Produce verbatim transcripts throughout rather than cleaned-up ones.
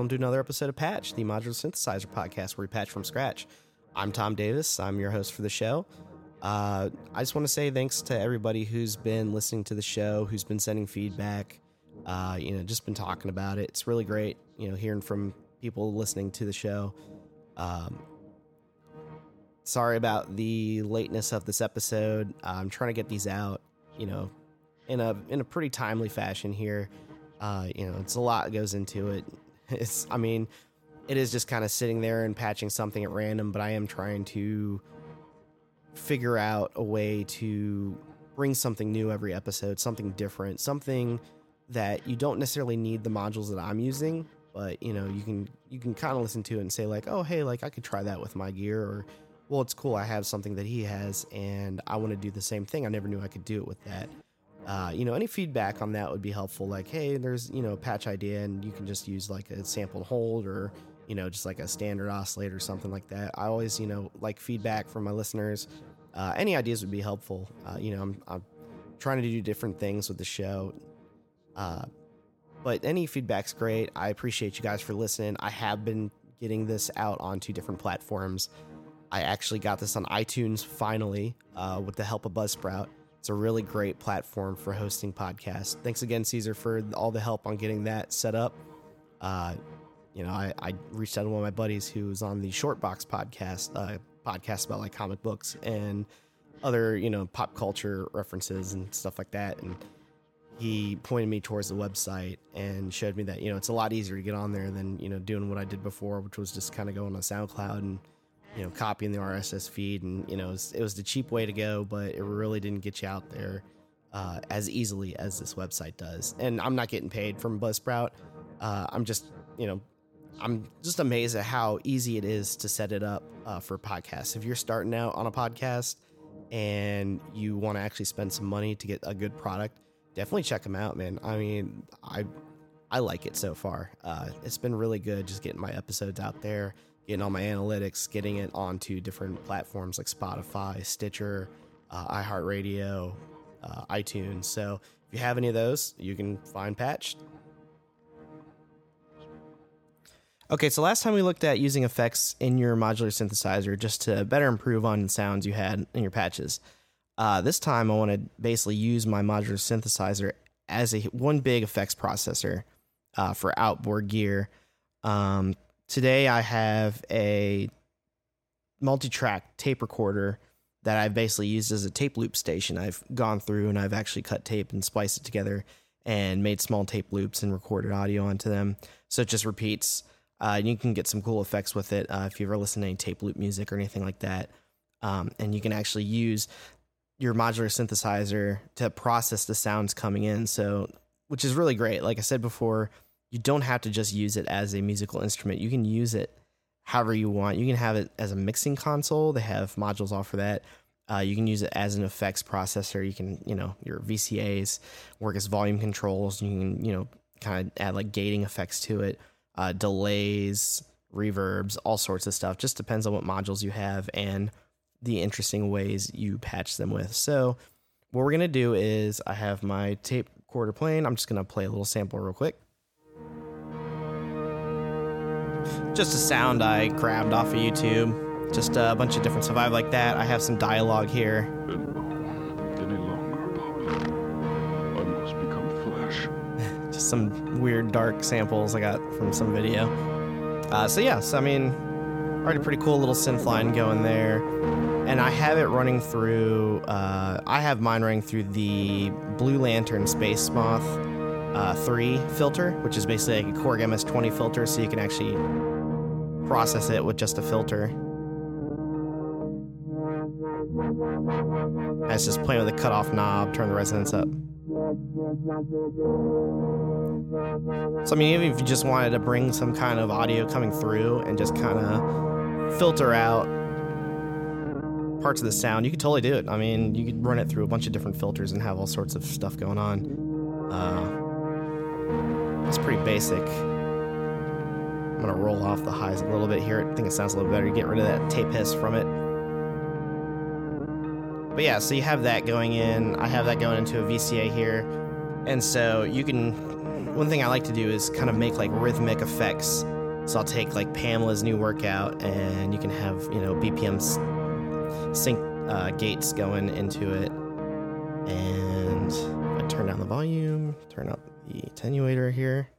welcome to another episode of Patch, the modular synthesizer podcast where we patch from scratch. I'm Tom Davis. I'm your host for the show. Uh, I just want to say thanks to everybody who's been listening to the show, who's been sending feedback, uh, you know, just been talking about it. It's really great, you know, hearing from people listening to the show. Um, sorry about the lateness of this episode. I'm trying to get these out, you know, in a in a pretty timely fashion here. Uh, you know, it's a lot goes into it. It's, I mean, it is just kind of sitting there and patching something at random, but I am trying to figure out a way to bring something new every episode, something different, something that you don't necessarily need the modules that I'm using, but you know, you can, you can kind of listen to it and say like, oh, hey, like I could try that with my gear, or, well, it's cool. I have something that he has and I want to do the same thing. I never knew I could do it with that. Uh, you know, any feedback on that would be helpful. Like, hey, there's, you know, a patch idea and you can just use like a sampled hold or, you know, just like a standard oscillator or something like that. I always, you know, like feedback from my listeners. Uh, any ideas would be helpful. Uh, you know, I'm, I'm trying to do different things with the show. Uh, but any feedback's great. I appreciate you guys for listening. I have been getting this out on two different platforms. I actually got this on iTunes finally, uh, with the help of Buzzsprout. It's a really great platform for hosting podcasts. Thanks again, Caesar, for all the help on getting that set up. Uh, you know, I, I reached out to one of my buddies who was on the Short Box podcast, uh, podcast about like comic books and other, you know, pop culture references and stuff like that. And he pointed me towards the website and showed me that, you know, it's a lot easier to get on there than, you know, doing what I did before, which was just kind of going on SoundCloud and, you know, copying the R S S feed, and, you know, it was, it was the cheap way to go, but it really didn't get you out there uh, as easily as this website does. And I'm not getting paid from Buzzsprout. Uh, I'm just, you know, I'm just amazed at how easy it is to set it up uh, for podcasts. If you're starting out on a podcast and you want to actually spend some money to get a good product, definitely check them out, man. I mean, I, I like it so far. Uh, it's been really good just getting my episodes out there, getting all my analytics, getting it onto different platforms like Spotify, Stitcher, uh, iHeartRadio, uh, iTunes. So if you have any of those, you can find Patch. Okay, so last time we looked at using effects in your modular synthesizer just to better improve on the sounds you had in your patches. Uh, this time I want to basically use my modular synthesizer as a one big effects processor uh, for outboard gear. Um, Today I have a multi-track tape recorder that I've basically used as a tape loop station. I've gone through and I've actually cut tape and spliced it together and made small tape loops and recorded audio onto them. So it just repeats. Uh, you can get some cool effects with it uh, if you ever listen to any tape loop music or anything like that. Um, and you can actually use your modular synthesizer to process the sounds coming in. So, which is really great. Like I said before, you don't have to just use it as a musical instrument. You can use it however you want. You can have it as a mixing console. They have modules all for that. Uh, you can use it as an effects processor. You can, you know, your V C As work as volume controls. You can, you know, kind of add like gating effects to it, uh, delays, reverbs, all sorts of stuff. Just depends on what modules you have and the interesting ways you patch them with. So what we're going to do is I have my tape recorder playing. I'm just going to play a little sample real quick. Just a sound I grabbed off of YouTube. Just a bunch of different stuff I have like that. I have some dialogue here. Any longer, I must become flesh. Just some weird dark samples I got from some video. Uh, so yeah, so I mean, already pretty cool little synth line going there. And I have it running through, uh, I have mine running through the Blue Lantern Space Moth Uh, three filter, which is basically like a Korg M S twenty filter, so you can actually process it with just a filter. And it's just playing with the cutoff knob, turn the resonance up. So I mean, even if you just wanted to bring some kind of audio coming through and just kind of filter out parts of the sound, you could totally do it. I mean, you could run it through a bunch of different filters and have all sorts of stuff going on. Uh, It's pretty basic. I'm gonna roll off the highs a little bit here. I think it sounds a little better. Get rid of that tape hiss from it. But yeah, so you have that going in. I have that going into a V C A here. And so you can One thing I like to do is kind of make like rhythmic effects. So I'll take like Pamela's New Workout, and you can have, you know, B P Ms, sync uh, gates going into it. And I turn down the volume, turn up the attenuator here.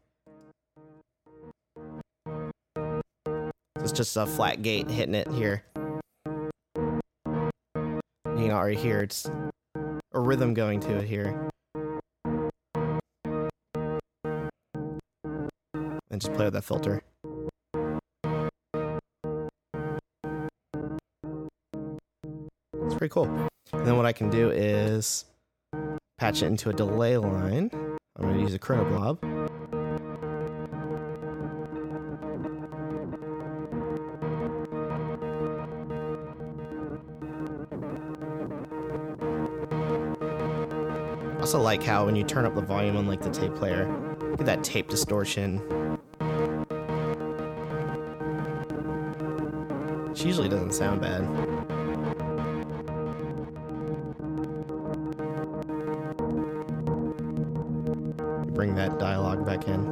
It's just a flat gate hitting it here. You can already hear it's a rhythm going to it here. And just play with that filter. It's pretty cool. And then what I can do is patch it into a delay line. I'm going to use a chrono blob. I also like how when you turn up the volume on like the tape player, look at that tape distortion. Which usually doesn't sound bad. Bring that dialogue back in.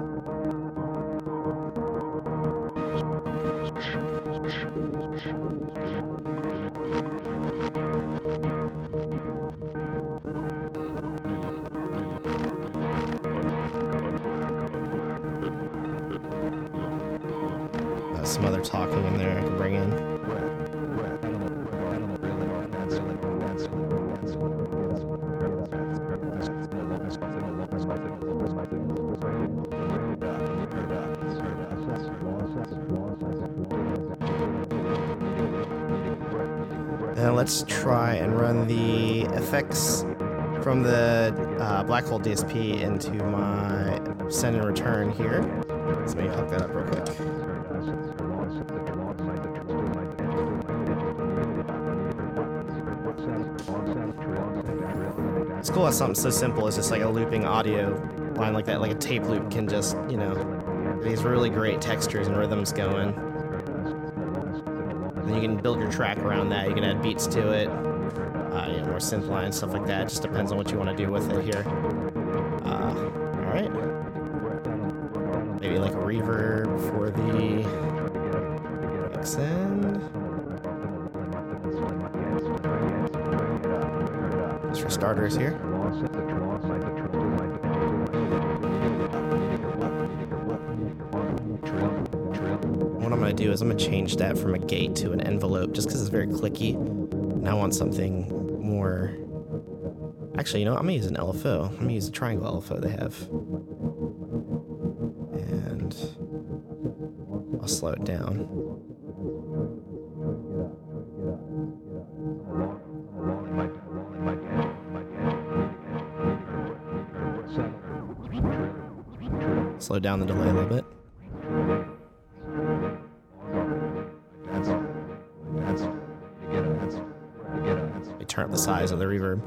Got some other talking in there I can bring in. Let's try and run the effects from the uh, Black Hole D S P into my send and return here. Let's maybe hook that up real quick. It's cool how something so simple is just like a looping audio line like that, like a tape loop can just, you know, these really great textures and rhythms going. You can build your track around that. You can add beats to it, uh, you know, more synth lines, stuff like that. It just depends on what you want to do with it here. Uh, all right. Maybe like a reverb for the extend. Just for starters here. What I'm going to do is I'm going to change that from a gate to an envelope just because it's very clicky. And I want something more... Actually, you know what? I'm going to use an L F O. I'm going to use a triangle L F O they have. And I'll slow it down. Slow down the delay a little bit. Turn up the size of the reverb.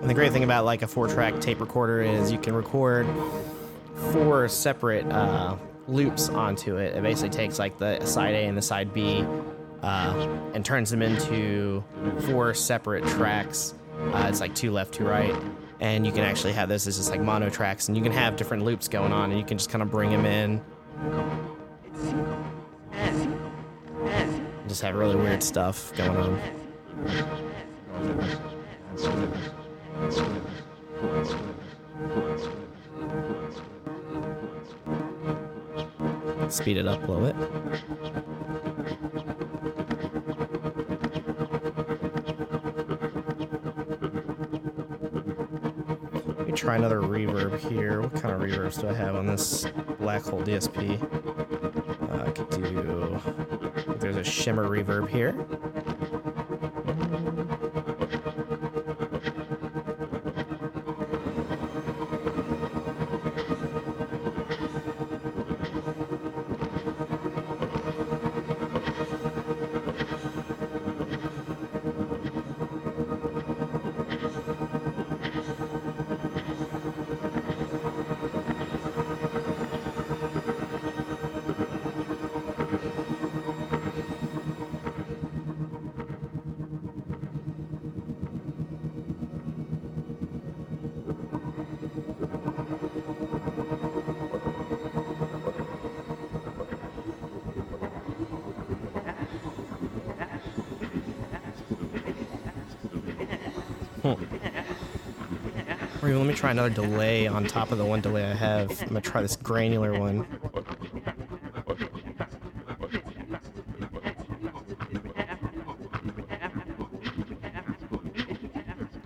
And the great thing about like a four-track tape recorder is you can record four separate uh, loops onto it. It basically takes like the side A and the side B uh, and turns them into four separate tracks. Uh, it's like two left, two right. And you can actually have this as just like mono tracks, and you can have different loops going on, and you can just kind of bring them in. Just have really weird stuff going on. Speed it up a little bit. Let me try another reverb here. What kind of reverbs do I have on this Black Hole D S P? Uh, I could do... There's a shimmer reverb here. Here, let me try another delay on top of the one delay I have. I'm going to try this granular one.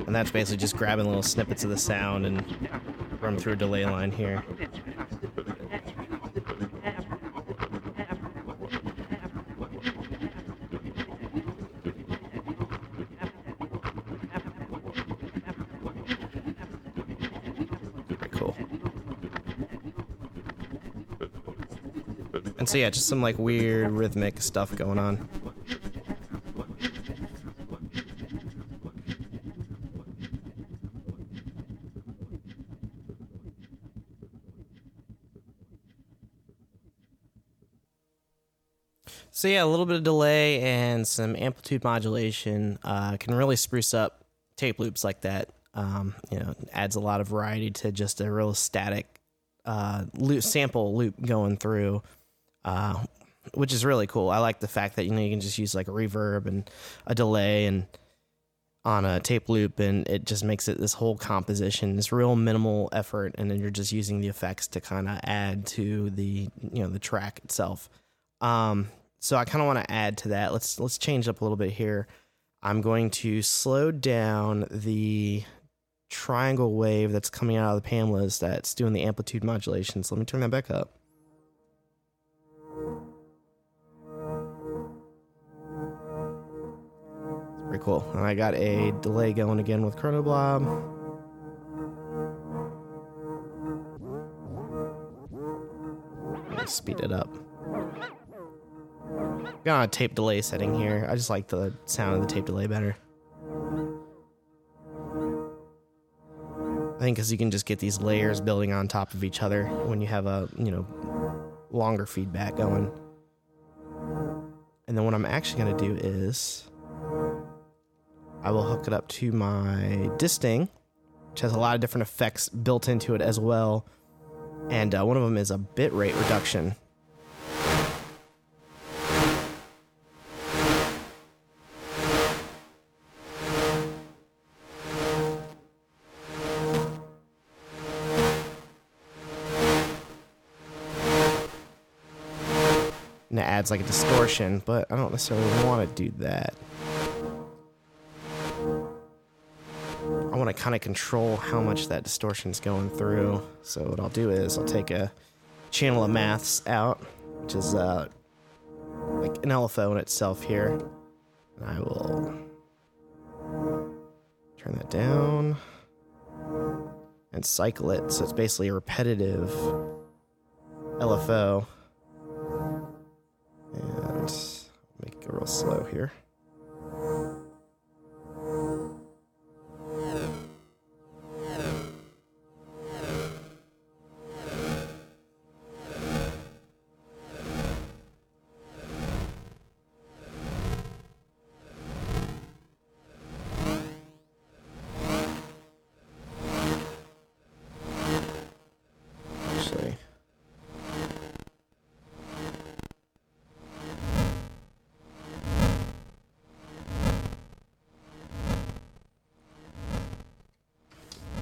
And that's basically just grabbing little snippets of the sound and run through a delay line here. So yeah, just some like weird rhythmic stuff going on. So yeah, a little bit of delay and some amplitude modulation uh, can really spruce up tape loops like that. Um, you know, adds a lot of variety to just a real static uh, loop, sample loop going through. Uh, which is really cool. I like the fact that, you know, you can just use like a reverb and a delay and on a tape loop, and it just makes it this whole composition, this real minimal effort, and then you're just using the effects to kind of add to the, you know, the track itself. Um, so I kind of want to add to that. Let's let's change up a little bit here. I'm going to slow down the triangle wave that's coming out of the Pamela's that's doing the amplitude modulation. So let me turn that back up. Pretty cool. And I got a delay going again with Chrono Blob. Let's speed it up. Got a tape delay setting here. I just like the sound of the tape delay better. I think because you can just get these layers building on top of each other when you have a, you know, longer feedback going. And then what I'm actually going to do is I will hook it up to my Disting, which has a lot of different effects built into it as well. And uh, one of them is a bitrate reduction. And it adds like a distortion, but I don't necessarily want to do that. I kind of control how much that distortion's going through. So what I'll do is I'll take a channel of maths out, which is uh, like an L F O in itself here. And I will turn that down and cycle it. So it's basically a repetitive L F O. And make it go real slow here.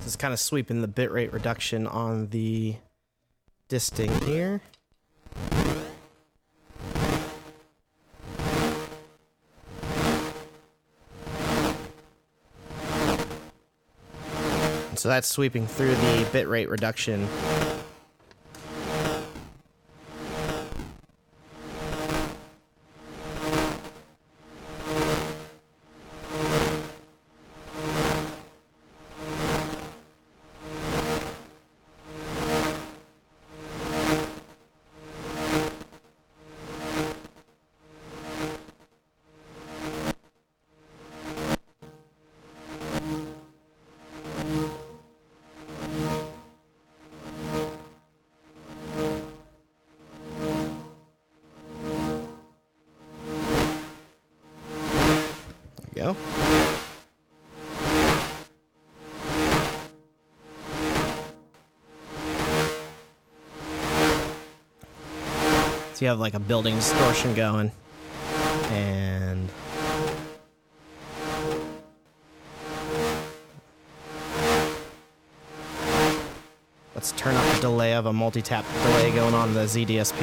It's kind of sweeping the bitrate reduction on the Disting here. And so that's sweeping through the bitrate reduction. Go. So you have like a building distortion going, and Let's turn up the delay. Of a multi-tap delay going on in the Z D S P.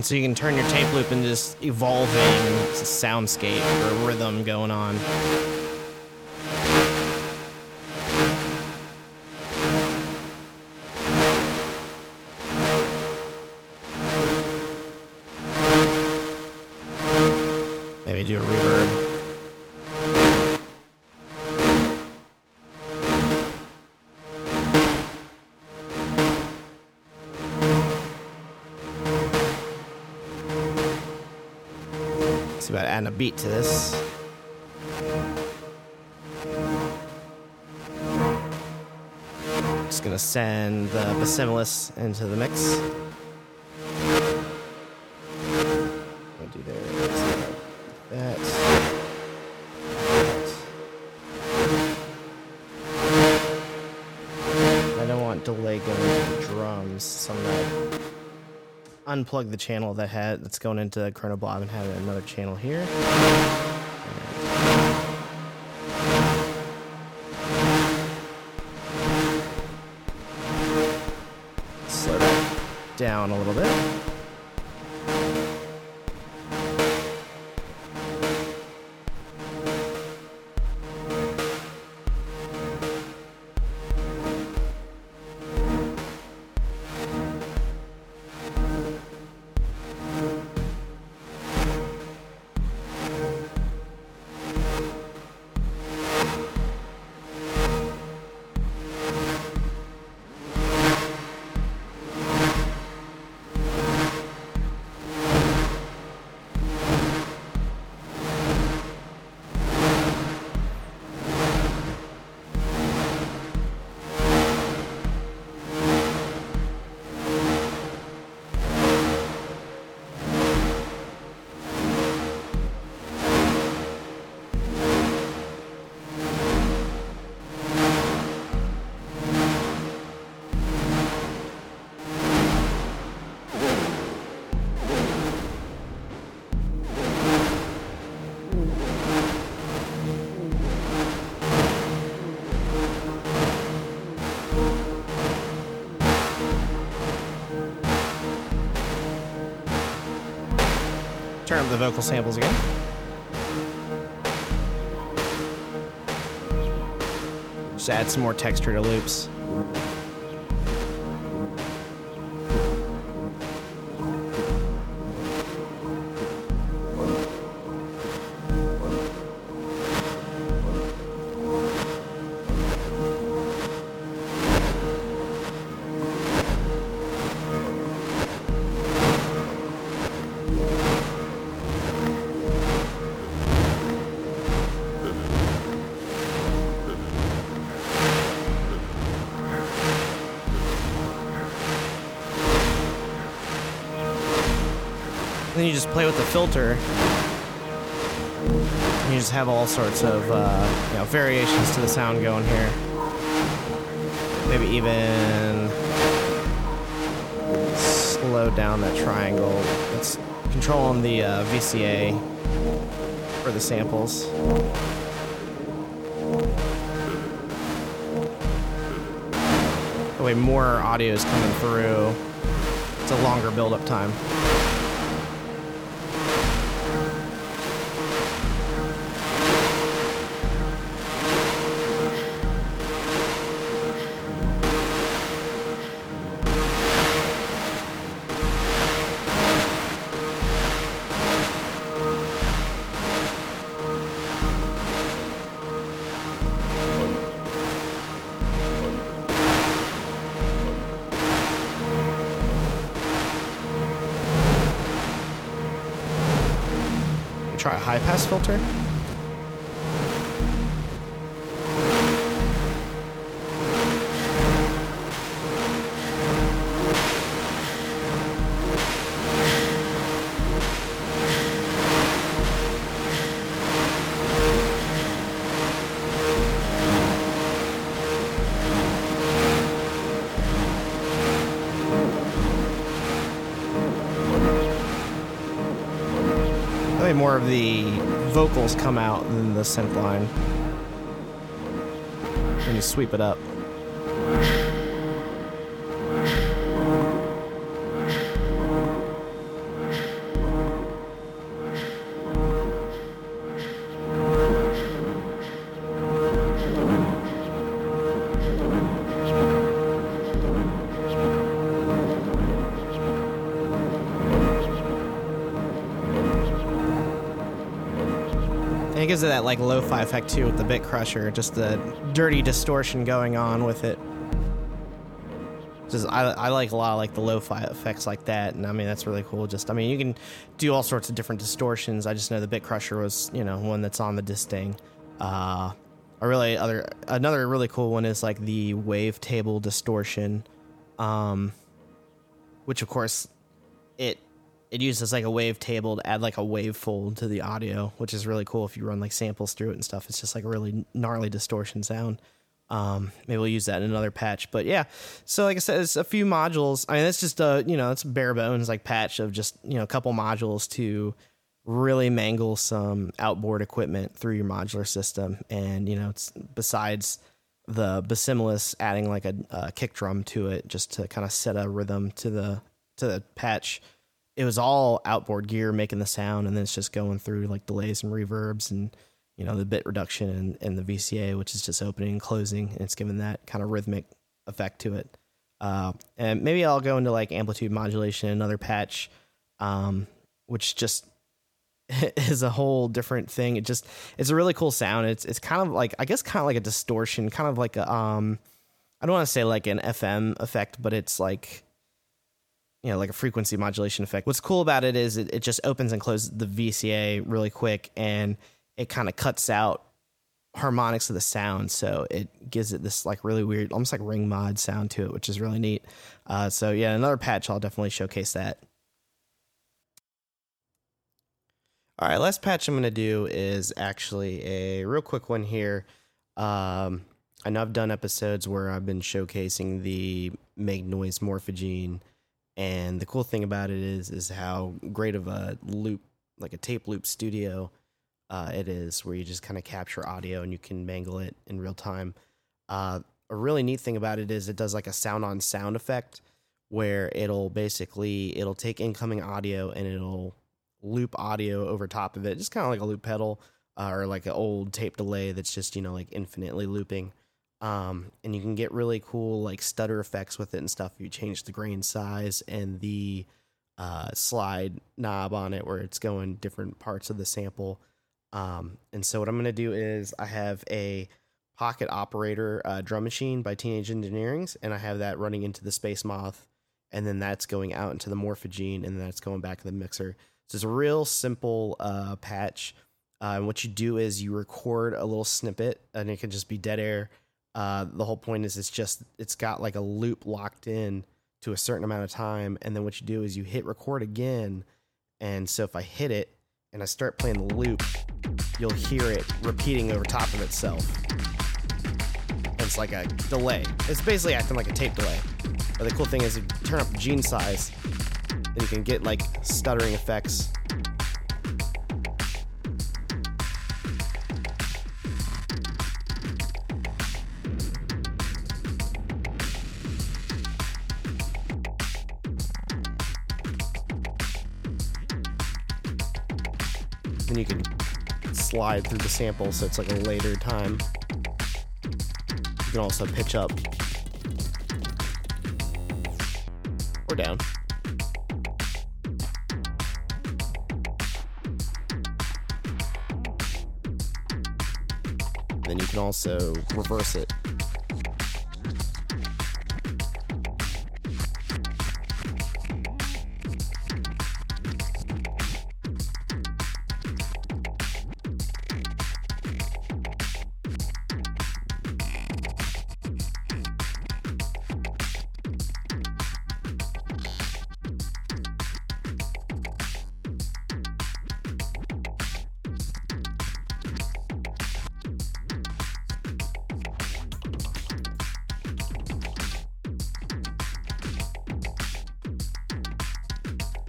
So you can turn your tape loop into this evolving soundscape or rhythm going on. Maybe do a reverb. About adding a beat to this. Just gonna send the Basimilus into the mix. We'll do that. That. that. I don't want delay going to the drums, so I'm not. Unplug the channel that had that's going into Chrono Blob and have another channel here. And slow that down a little bit. Turn up the vocal samples again. Just add some more texture to loops. Then you just play with the filter, and you just have all sorts of uh, you know, variations to the sound going here. Maybe even slow down that triangle. It's controlling the uh, V C A for the samples. That way more audio is coming through. It's a longer build-up time. could try a high-pass filter. More of the vocals come out than the synth line when you sweep it up. It gives it that like lo-fi effect too with the bit crusher, just the dirty distortion going on with it. Just I, I like a lot of like the lo-fi effects like that, and I mean that's really cool. Just I mean you can do all sorts of different distortions. I just know the bit crusher was, you know, one that's on the Disting. Uh, a really other another really cool one is like the wavetable distortion, um, which of course it. It uses like a wave table to add like a wave fold to the audio, which is really cool if you run like samples through it and stuff. It's just like a really gnarly distortion sound. Um, maybe we'll use that in another patch. But yeah, so like I said, it's a few modules. I mean, it's just a, you know, it's bare bones like patch of just, you know, a couple modules to really mangle some outboard equipment through your modular system. And, you know, it's besides the Basimilus adding like a, a kick drum to it just to kind of set a rhythm to the to the patch. It was all outboard gear making the sound, and then it's just going through like delays and reverbs and, you know, the bit reduction and, and the V C A, which is just opening and closing, and it's giving that kind of rhythmic effect to it. Uh, and maybe I'll go into like amplitude modulation in another patch, um, which just is a whole different thing. It just, it's a really cool sound. It's, it's kind of like, I guess kind of like a distortion, kind of like a, um, I don't want to say like an F M effect, but it's like, you know, like a frequency modulation effect. What's cool about it is it, it just opens and closes the V C A really quick, and it kind of cuts out harmonics of the sound. So it gives it this like really weird, almost like ring mod sound to it, which is really neat. Uh, so yeah, another patch, I'll definitely showcase that. All right, last patch I'm going to do is actually a real quick one here. Um, I know I've done episodes where I've been showcasing the Make Noise Morphogene. And the cool thing about it is, is how great of a loop, like a tape loop studio, uh, it is, where you just kind of capture audio and you can mangle it in real time. Uh, a really neat thing about it is it does like a sound on sound effect, where it'll basically, it'll take incoming audio and it'll loop audio over top of it, just kind of like a loop pedal uh, or like an old tape delay that's just, you know, like infinitely looping. Um, and you can get really cool like stutter effects with it and stuff. You change the grain size and the uh, slide knob on it where it's going different parts of the sample. Um, and so what I'm going to do is I have a pocket operator uh, drum machine by Teenage Engineering, and I have that running into the Space Moth, and then that's going out into the Morphogene, and then that's going back to the mixer. So it's a real simple uh, patch. Uh, and what you do is you record a little snippet, and it can just be dead air. Uh, the whole point is it's just, it's got like a loop locked in to a certain amount of time. And then what you do is you hit record again. And so if I hit it and I start playing the loop, you'll hear it repeating over top of itself. And it's like a delay. It's basically acting like a tape delay. But the cool thing is if you turn up the gene size, then you can get like stuttering effects. You can slide through the sample, so it's like a later time. You can also pitch up or down. And then you can also reverse it.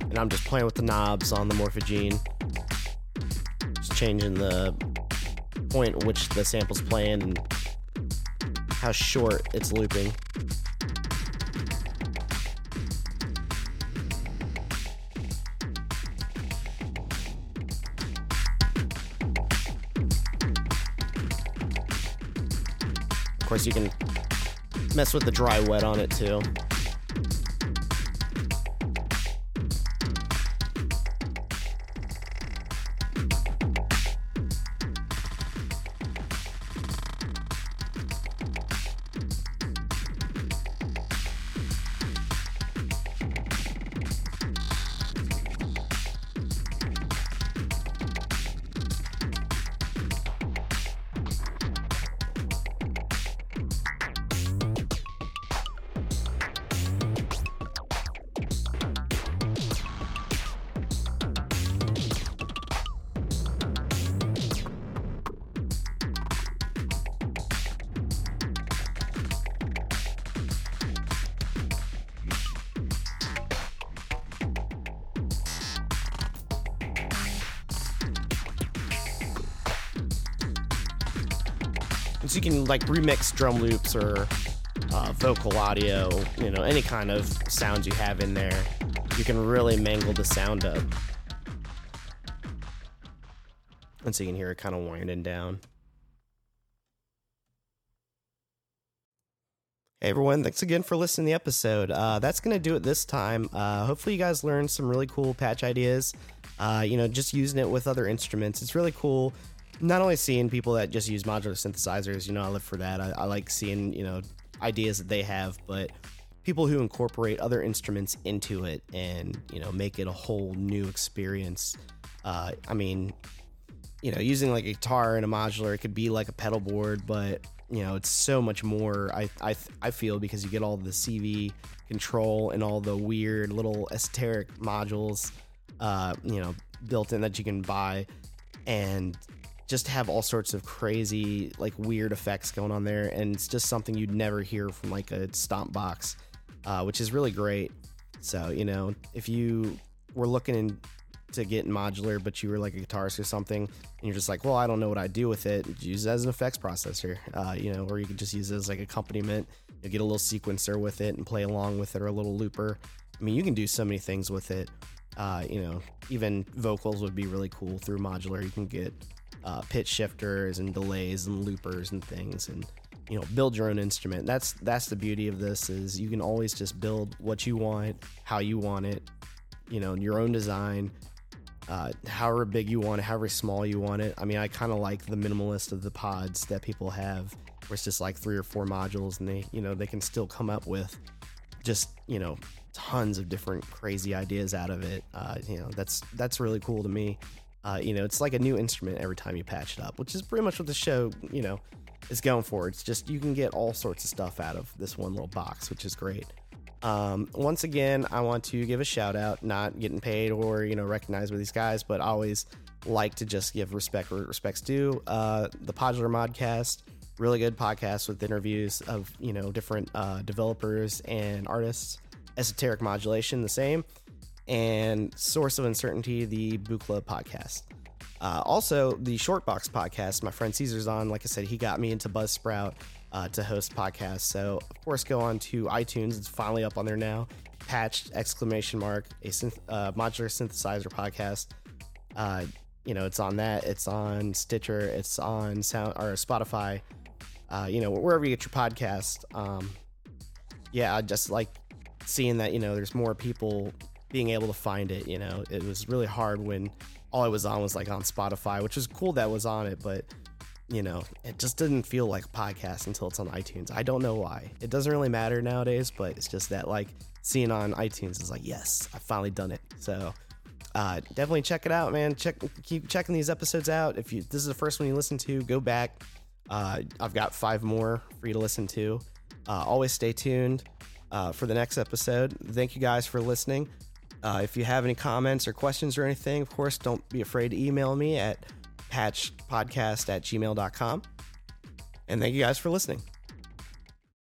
and I'm just playing with the knobs on the Morphogene, just changing the point at which the sample's playing and how short it's looping. Of course, you can mess with the dry wet on it too. So you can like remix drum loops or uh, vocal audio, you know, any kind of sounds you have in there. You can really mangle the sound up. And so you can hear it kind of winding down. Hey everyone, thanks again for listening to the episode. Uh, that's going to do it this time. Uh, hopefully you guys learned some really cool patch ideas. Uh, you know, just using it with other instruments. It's really cool. Not only seeing people that just use modular synthesizers, you know, I live for that. I, I like seeing, you know, ideas that they have, but people who incorporate other instruments into it and, you know, make it a whole new experience. Uh, I mean, you know, using like a guitar and a modular, it could be like a pedal board, but, you know, it's so much more, I, I, I feel, because you get all the C V control and all the weird little esoteric modules, uh, you know, built in that you can buy, and just have all sorts of crazy, like, weird effects going on there, and it's just something you'd never hear from, like, a stomp box, uh, which is really great. So, you know, if you were looking in to get in modular, but you were, like, a guitarist or something, and you're just like, well, I don't know what I do with it, use it as an effects processor, uh, you know, or you could just use it as, like, accompaniment. You'll get a little sequencer with it and play along with it, or a little looper. I mean, you can do so many things with it. Uh, you know, even vocals would be really cool through modular. You can get Uh, pitch shifters and delays and loopers and things, and you know, build your own instrument. That's that's the beauty of this, is you can always just build what you want, how you want it, you know, your own design, uh, however big you want it, however small you want it. I mean, I kind of like the minimalist of the pods that people have, where it's just like three or four modules, and they, you know, they can still come up with just, you know, tons of different crazy ideas out of it. Uh, you know, that's that's really cool to me. Uh, you know, it's like a new instrument every time you patch it up, which is pretty much what the show, you know, is going for. It's just, you can get all sorts of stuff out of this one little box, which is great. Um, once again, I want to give a shout out, not getting paid or, you know, recognized by these guys, but I always like to just give respect where respect's due. Uh, the Podular modcast, really good podcast with interviews of, you know, different uh, developers and artists. Esoteric Modulation, the same. And Source of Uncertainty, the Boucle podcast. Uh, also, the Short Box podcast, my friend Caesar's on. Like I said, he got me into Buzzsprout uh, to host podcasts. So, of course, go on to iTunes. It's finally up on there now. Patched, exclamation mark, a synth- uh, modular synthesizer podcast. Uh, you know, it's on that. It's on Stitcher. It's on Sound or Spotify. Uh, you know, wherever you get your podcast. Um, yeah, I just like seeing that, you know, there's more people being able to find it. You know, it was really hard when all I was on was like on Spotify, which was cool that was on it, but you know, it just didn't feel like a podcast until it's on iTunes. I don't know why. It doesn't really matter nowadays, but it's just that like seeing on iTunes is like, yes, I've finally done it. So uh, definitely check it out, man. Check, keep checking these episodes out. If you, this is the first one you listen to, go back. Uh, I've got five more for you to listen to. Uh, always stay tuned uh, for the next episode. Thank you guys for listening. Uh, if you have any comments or questions or anything, of course, don't be afraid to email me at patchpodcast at gmail dot com. And thank you guys for listening.